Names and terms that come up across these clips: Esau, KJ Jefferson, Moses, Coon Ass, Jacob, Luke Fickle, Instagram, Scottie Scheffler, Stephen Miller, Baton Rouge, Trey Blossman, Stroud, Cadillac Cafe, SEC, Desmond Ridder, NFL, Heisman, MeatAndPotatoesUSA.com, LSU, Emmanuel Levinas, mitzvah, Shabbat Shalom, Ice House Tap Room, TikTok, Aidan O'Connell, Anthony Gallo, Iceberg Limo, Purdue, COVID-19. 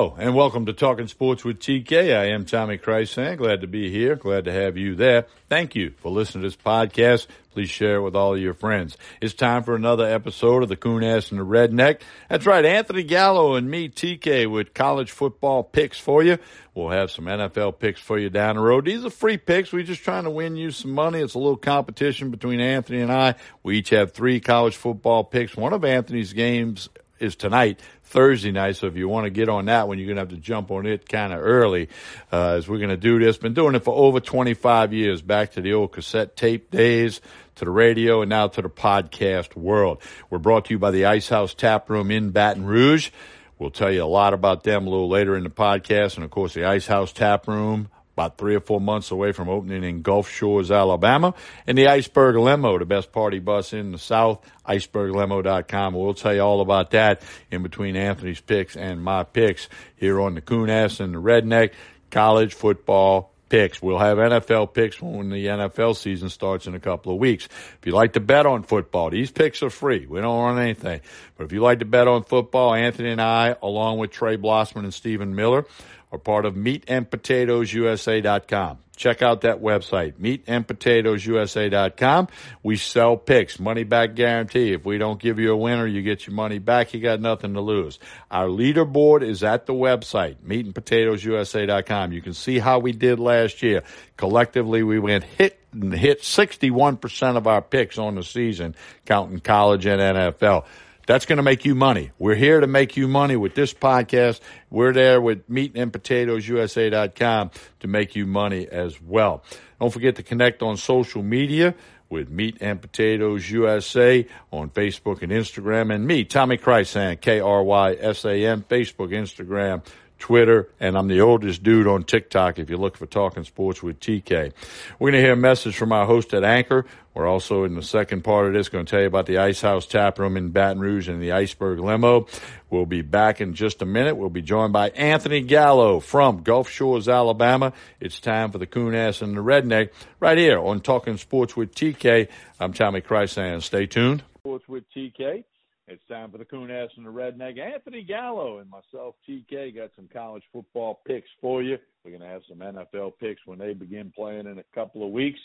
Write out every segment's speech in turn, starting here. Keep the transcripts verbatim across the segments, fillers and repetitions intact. Hello, and welcome to Talking Sports with T K. I am Tommy Chrysan. Glad to be here. Glad to have you there. Thank you for listening to this podcast. Please share it with all of your friends. It's time for another episode of The Coon Ass and the Redneck. That's right, Anthony Gallo and me, T K, with college football picks for you. We'll have some N F L picks for you down the road. These are free picks. We're just trying to win you some money. It's a little competition between Anthony and I. We each have three college football picks. One of Anthony's games is tonight, Thursday night, so if you want to get on that one, you're going to have to jump on it kind of early, uh, as we're going to do this. Been doing it for over twenty-five years, back to the old cassette tape days, to the radio, and now to the podcast world. We're brought to you by the Ice House Tap Room in Baton Rouge. We'll tell you a lot about them a little later in the podcast, and of course, the Ice House Tap Room, about three or four months away from opening in Gulf Shores, Alabama. And the Iceberg Limo, the best party bus in the South, iceberg limo dot com. We'll tell you all about that in between Anthony's picks and my picks here on the Coon Ass and the Redneck College Football Picks. We'll have N F L picks when the N F L season starts in a couple of weeks. If you like to bet on football, these picks are free. We don't run anything. But if you like to bet on football, Anthony and I, along with Trey Blossman and Stephen Miller, are part of meat and potatoes U S A dot com. Check out that website, meat and potatoes U S A dot com. We sell picks, money-back guarantee. If we don't give you a winner, you get your money back. You got nothing to lose. Our leaderboard is at the website, meat and potatoes U S A dot com. You can see how we did last year. Collectively, we went hit and hit sixty-one percent of our picks on the season, counting college and N F L. That's going to make you money. We're here to make you money with this podcast. We're there with meat and potatoes U S A dot com to make you money as well. Don't forget to connect on social media with Meat and Potatoes U S A on Facebook and Instagram. And me, Tommy Chrysan, K R Y S A N, Facebook, Instagram, Twitter, and I'm the oldest dude on TikTok if you look for Talking Sports with T K. We're going to hear a message from our host at Anchor. We're also, in the second part of this, going to tell you about the Ice House Tap Room in Baton Rouge and the Iceberg Limo. We'll be back in just a minute. We'll be joined by Anthony Gallo from Gulf Shores, Alabama. It's time for the Coon Ass and the Redneck right here on Talking Sports with T K. I'm Tommy Chrysan. Stay tuned. Sports with T K. It's time for the Coon Ass and the Redneck. Anthony Gallo and myself, T K, got some college football picks for you. We're going to have some N F L picks when they begin playing in a couple of weeks.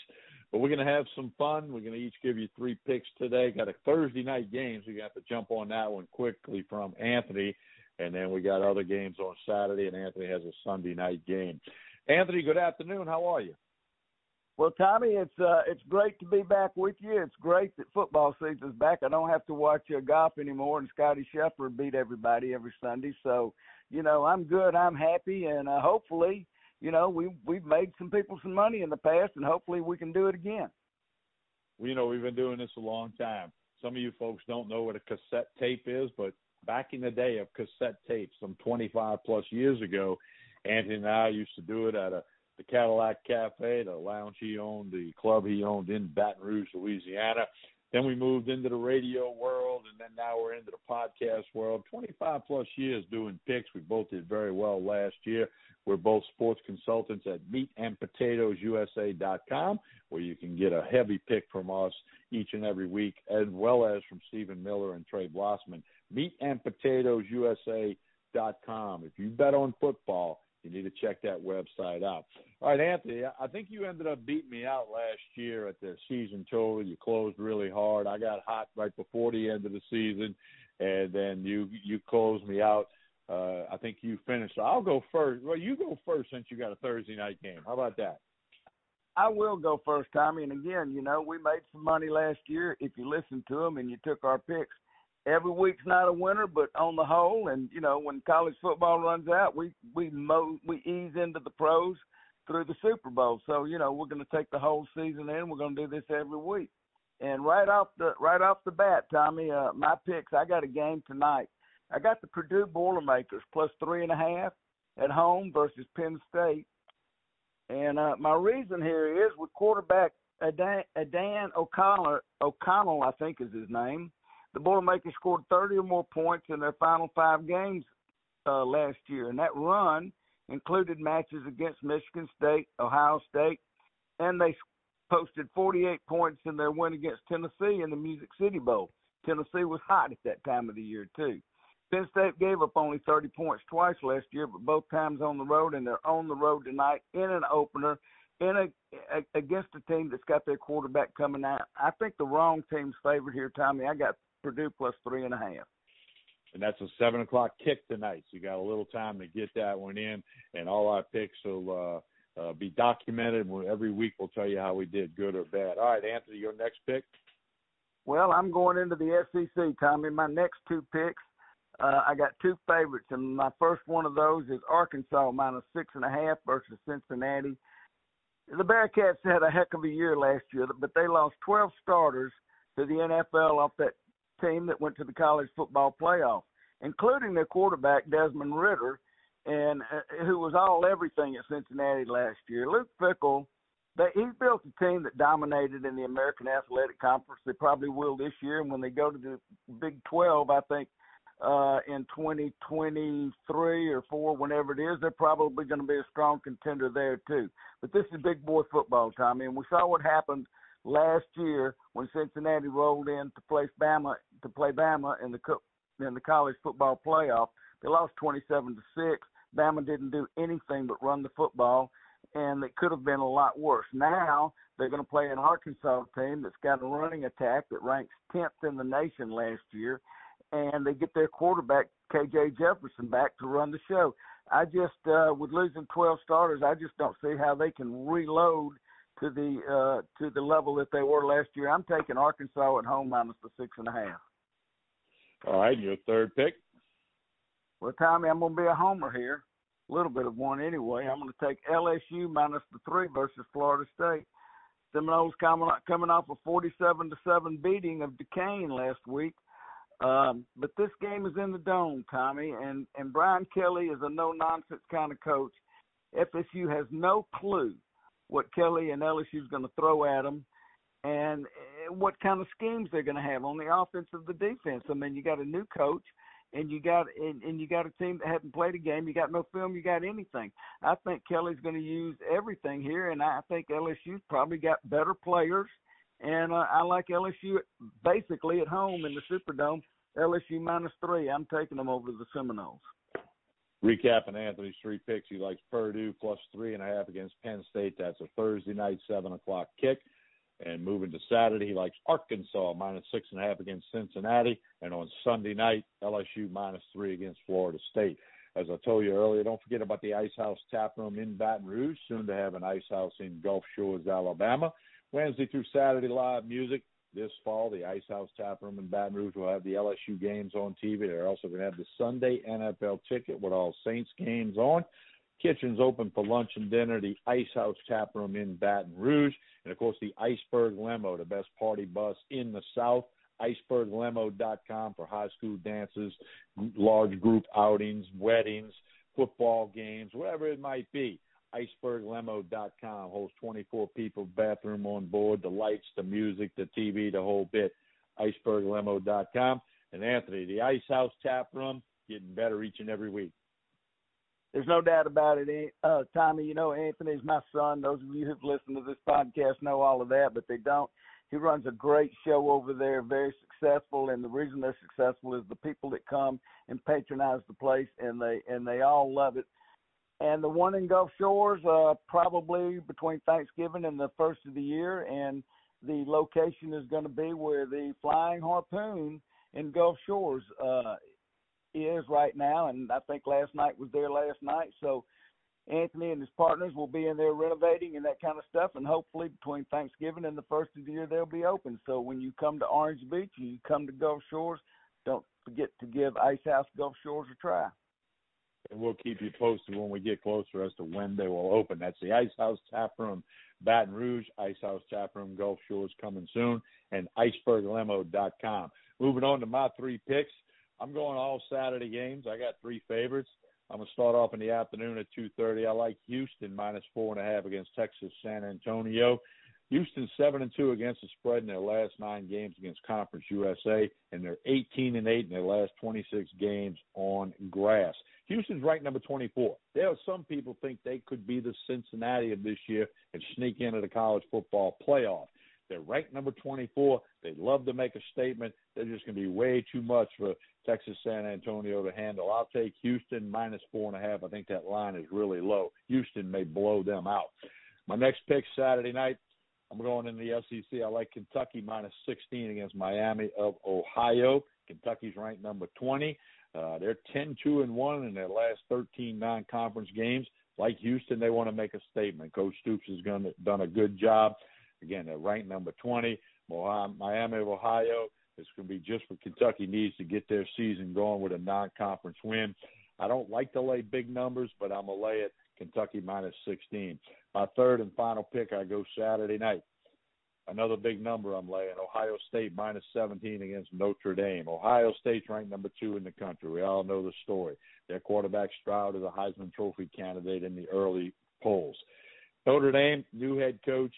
But we're going to have some fun. We're going to each give you three picks today. Got a Thursday night game, so you got to jump on that one quickly from Anthony. And then we got other games on Saturday, and Anthony has a Sunday night game. Anthony, good afternoon. How are you? Well, Tommy, it's uh, it's great to be back with you. It's great that football season's back. I don't have to watch uh, golf anymore, and Scottie Scheffler beat everybody every Sunday. So, you know, I'm good. I'm happy, and uh, hopefully, you know, we, we've made some people some money in the past, and hopefully we can do it again. Well, you know, we've been doing this a long time. Some of you folks don't know what a cassette tape is, but back in the day of cassette tapes, some twenty-five plus years ago, Anthony and I used to do it at a the Cadillac Cafe, the lounge he owned, the club he owned in Baton Rouge, Louisiana. Then we moved into the radio world, and then now we're into the podcast world. twenty-five plus years doing picks. We both did very well last year. We're both sports consultants at meat and potatoes U S A dot com, where you can get a heavy pick from us each and every week, as well as from Stephen Miller and Trey Blossman. meat and potatoes U S A dot com. If you bet on football, you need to check that website out. All right, Anthony, I think you ended up beating me out last year at the season total. You closed really hard. I got hot right before the end of the season, and then you you closed me out. Uh, I think you finished. I'll go first. Well, you go first since you got a Thursday night game. How about that? I will go first, Tommy. And, again, you know, we made some money last year. If you listened to them and you took our picks, every week's not a winner, but on the whole, and, you know, when college football runs out, we we, mo- we ease into the pros through the Super Bowl. So, you know, we're going to take the whole season in. We're going to do this every week. And right off the right off the bat, Tommy, uh, my picks, I got a game tonight. I got the Purdue Boilermakers plus three and a half at home versus Penn State. And uh, my reason here is with quarterback Aidan, Aidan O'Connell, O'Connell, I think is his name. The Boilermakers scored thirty or more points in their final five games uh, last year, and that run included matches against Michigan State, Ohio State, and they posted forty-eight points in their win against Tennessee in the Music City Bowl. Tennessee was hot at that time of the year, too. Penn State gave up only thirty points twice last year, but both times on the road, and they're on the road tonight in an opener in a, a, against a team that's got their quarterback coming out. I think the wrong team's favored here, Tommy. I got Purdue plus three and a half. And that's a seven o'clock kick tonight, so you got a little time to get that one in, and all our picks will uh, uh, be documented. Every week we'll tell you how we did, good or bad. All right, Anthony, your next pick? Well, I'm going into the S E C, Tommy. My next two picks, uh, I got two favorites, and my first one of those is Arkansas minus six and a half versus Cincinnati. The Bearcats had a heck of a year last year, but they lost twelve starters to the N F L off that team that went to the college football playoff, including their quarterback, Desmond Ridder, and uh, who was all everything at Cincinnati last year. Luke Fickle, they, he built a team that dominated in the American Athletic Conference. They probably will this year, and when they go to the Big twelve, I think, uh, in twenty twenty-three or four, whenever it is, they're probably going to be a strong contender there too. But this is big boy football, Tommy, and we saw what happened last year when Cincinnati rolled in to play Bama to play Bama in the in the college football playoff. They lost twenty-seven to six. Bama didn't do anything but run the football, and it could have been a lot worse. Now they're going to play an Arkansas team that's got a running attack that ranks tenth in the nation last year, and they get their quarterback K J Jefferson back to run the show. I just uh, with losing twelve starters, I just don't see how they can reload to the uh, to the level that they were last year. I'm taking Arkansas at home minus the six and a half. All right, your third pick. Well, Tommy, I'm going to be a homer here, a little bit of one anyway. I'm going to take L S U minus the three versus Florida State. Seminoles coming off a forty-seven to seven beating of Duquesne last week. Um, but this game is in the dome, Tommy, and, and Brian Kelly is a no-nonsense kind of coach. F S U has no clue what Kelly and L S U is going to throw at them, and what kind of schemes they're going to have on the offense of the defense. I mean, you got a new coach, and you got and, and you got a team that hasn't played a game. You got no film. You got anything. I think Kelly's going to use everything here, and I think L S U's probably got better players. And uh, I like L S U basically at home in the Superdome. L S U minus three. I'm taking them over to the Seminoles. Recapping Anthony's three picks, he likes Purdue plus three and a half against Penn State. That's a Thursday night, seven o'clock kick. And moving to Saturday, he likes Arkansas minus six and a half against Cincinnati. And on Sunday night, L S U minus three against Florida State. As I told you earlier, don't forget about the Ice House Tap Room in Baton Rouge, soon to have an Ice House in Gulf Shores, Alabama. Wednesday through Saturday, live music. This fall, the Ice House Tap Room in Baton Rouge will have the L S U games on T V. They're also going to have the Sunday N F L ticket with all Saints games on. Kitchen's open for lunch and dinner, the Ice House Tap Room in Baton Rouge. And, of course, the Iceberg Limo, the best party bus in the South. iceberg limo dot com for high school dances, large group outings, weddings, football games, whatever it might be. iceberg limo dot com holds twenty-four people, bathroom on board, the lights, the music, the T V, the whole bit. iceberg limo dot com. And Anthony, the Ice House Tap Room, getting better each and every week. There's no doubt about it, uh, Tommy. You know, Anthony's my son. Those of you who've listened to this podcast know all of that, but they don't. He runs a great show over there, very successful, and the reason they're successful is the people that come and patronize the place, and they and they all love it. And the one in Gulf Shores, uh, probably between Thanksgiving and the first of the year. And the location is going to be where the Flying Harpoon in Gulf Shores uh, is right now. And I think last night was there last night. So Anthony and his partners will be in there renovating and that kind of stuff. And hopefully between Thanksgiving and the first of the year, they'll be open. So when you come to Orange Beach and you come to Gulf Shores, don't forget to give Ice House Gulf Shores a try. And we'll keep you posted when we get closer as to when they will open. That's the Ice House Tap Room, Baton Rouge, Ice House Tap Room, Gulf Shores coming soon, and iceberg limo dot com. Moving on to my three picks. I'm going all Saturday games. I got three favorites. I'm going to start off in the afternoon at two thirty. I like Houston minus four and a half against Texas San Antonio. Houston seven and two against the spread in their last nine games against Conference U S A, and they're eighteen and eight in their last twenty-six games on grass. Houston's ranked number twenty-four. There are some people think they could be the Cincinnati of this year and sneak into the college football playoff. They're ranked number twenty-four. They love to make a statement. They're just going to be way too much for Texas San Antonio to handle. I'll take Houston minus four and a half. I think that line is really low. Houston may blow them out. My next pick Saturday night, I'm going in the S E C. I like Kentucky minus sixteen against Miami of Ohio. Kentucky's ranked number twenty. Uh, they're ten two and one in their last thirteen non-conference games. Like Houston, they want to make a statement. Coach Stoops has done, done a good job. Again, they're ranked number twenty. Miami of Ohio, it's going to be just what Kentucky needs to get their season going with a non-conference win. I don't like to lay big numbers, but I'm going to lay it. Kentucky minus sixteen. My third and final pick, I go Saturday night. Another big number I'm laying, Ohio State minus seventeen against Notre Dame. Ohio State's ranked number two in the country. We all know the story. Their quarterback, Stroud, is a Heisman Trophy candidate in the early polls. Notre Dame, new head coach,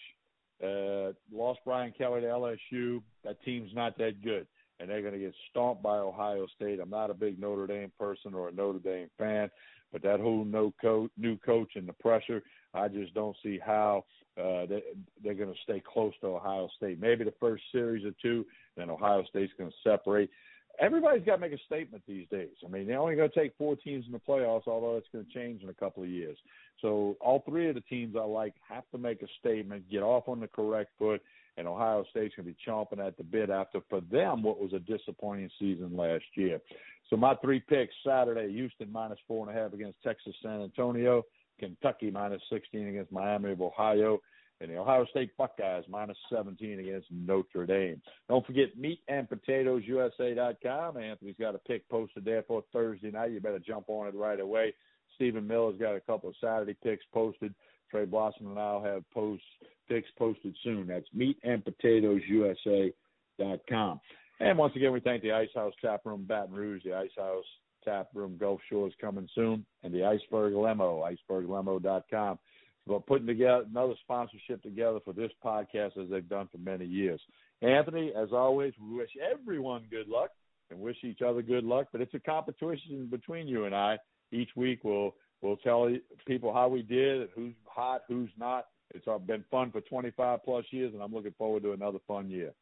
uh, lost Brian Kelly to L S U. That team's not that good, and they're going to get stomped by Ohio State. I'm not a big Notre Dame person or a Notre Dame fan, but that whole no coach, new coach and the pressure, I just don't see how uh, they, they're going to stay close to Ohio State. Maybe the first series or two, then Ohio State's going to separate. Everybody's got to make a statement these days. I mean, they're only going to take four teams in the playoffs, although it's going to change in a couple of years. So all three of the teams I like have to make a statement, get off on the correct foot, and Ohio State's going to be chomping at the bit after, for them, what was a disappointing season last year. So my three picks Saturday, Houston minus four and a half against Texas San Antonio, Kentucky minus sixteen against Miami of Ohio, and the Ohio State Buckeyes minus seventeen against Notre Dame. Don't forget meat and potatoes U S A dot com. Anthony's got a pick posted there for Thursday night. You better jump on it right away. Stephen Miller's got a couple of Saturday picks posted. Trey Blossman and I will have posts, picks posted soon. That's meat and potatoes U S A dot com. And once again, we thank the Ice House Tap Room, Baton Rouge, the Ice House Tap Room, Gulf Shores coming soon, and the Iceberg Limo, iceberg limo dot com, for putting together another sponsorship together for this podcast as they've done for many years. Anthony, as always, we wish everyone good luck and wish each other good luck, but it's a competition between you and I. Each week we'll We'll tell people how we did, who's hot, who's not. It's been fun for twenty-five plus years, and I'm looking forward to another fun year.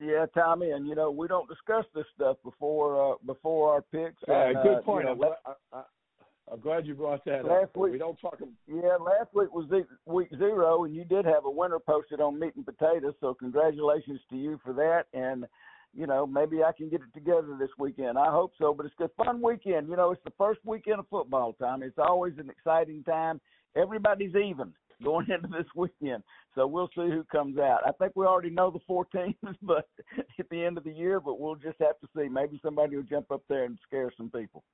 Yeah, Tommy, and, you know, we don't discuss this stuff before uh, before our picks. And, uh, good point. Uh, you know, I'm, I, I, I'm glad you brought that last up. Week, we don't talk. Yeah, last week was week zero, and you did have a winner posted on Meat and Potatoes, so congratulations to you for that. And, you know, maybe I can get it together this weekend. I hope so, but it's a fun weekend. You know, it's the first weekend of football time. It's always an exciting time. Everybody's even going into this weekend, so we'll see who comes out. I think we already know the four teams, but at the end of the year, but we'll just have to see. Maybe somebody will jump up there and scare some people.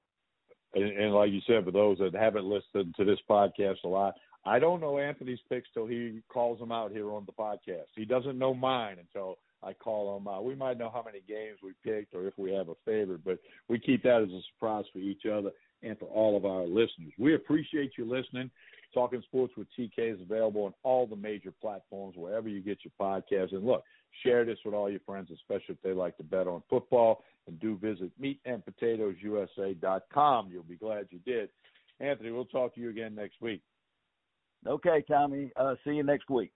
And, and like you said, for those that haven't listened to this podcast a lot, I don't know Anthony's picks till he calls them out here on the podcast. He doesn't know mine until – I call them out. We might know how many games we picked or if we have a favorite, but we keep that as a surprise for each other and for all of our listeners. We appreciate you listening. Talking Sports with T K is available on all the major platforms, wherever you get your podcasts. And look, share this with all your friends, especially if they like to bet on football. And do visit meat and potatoes U S A dot com. You'll be glad you did. Anthony, we'll talk to you again next week. Okay, Tommy. Uh, see you next week.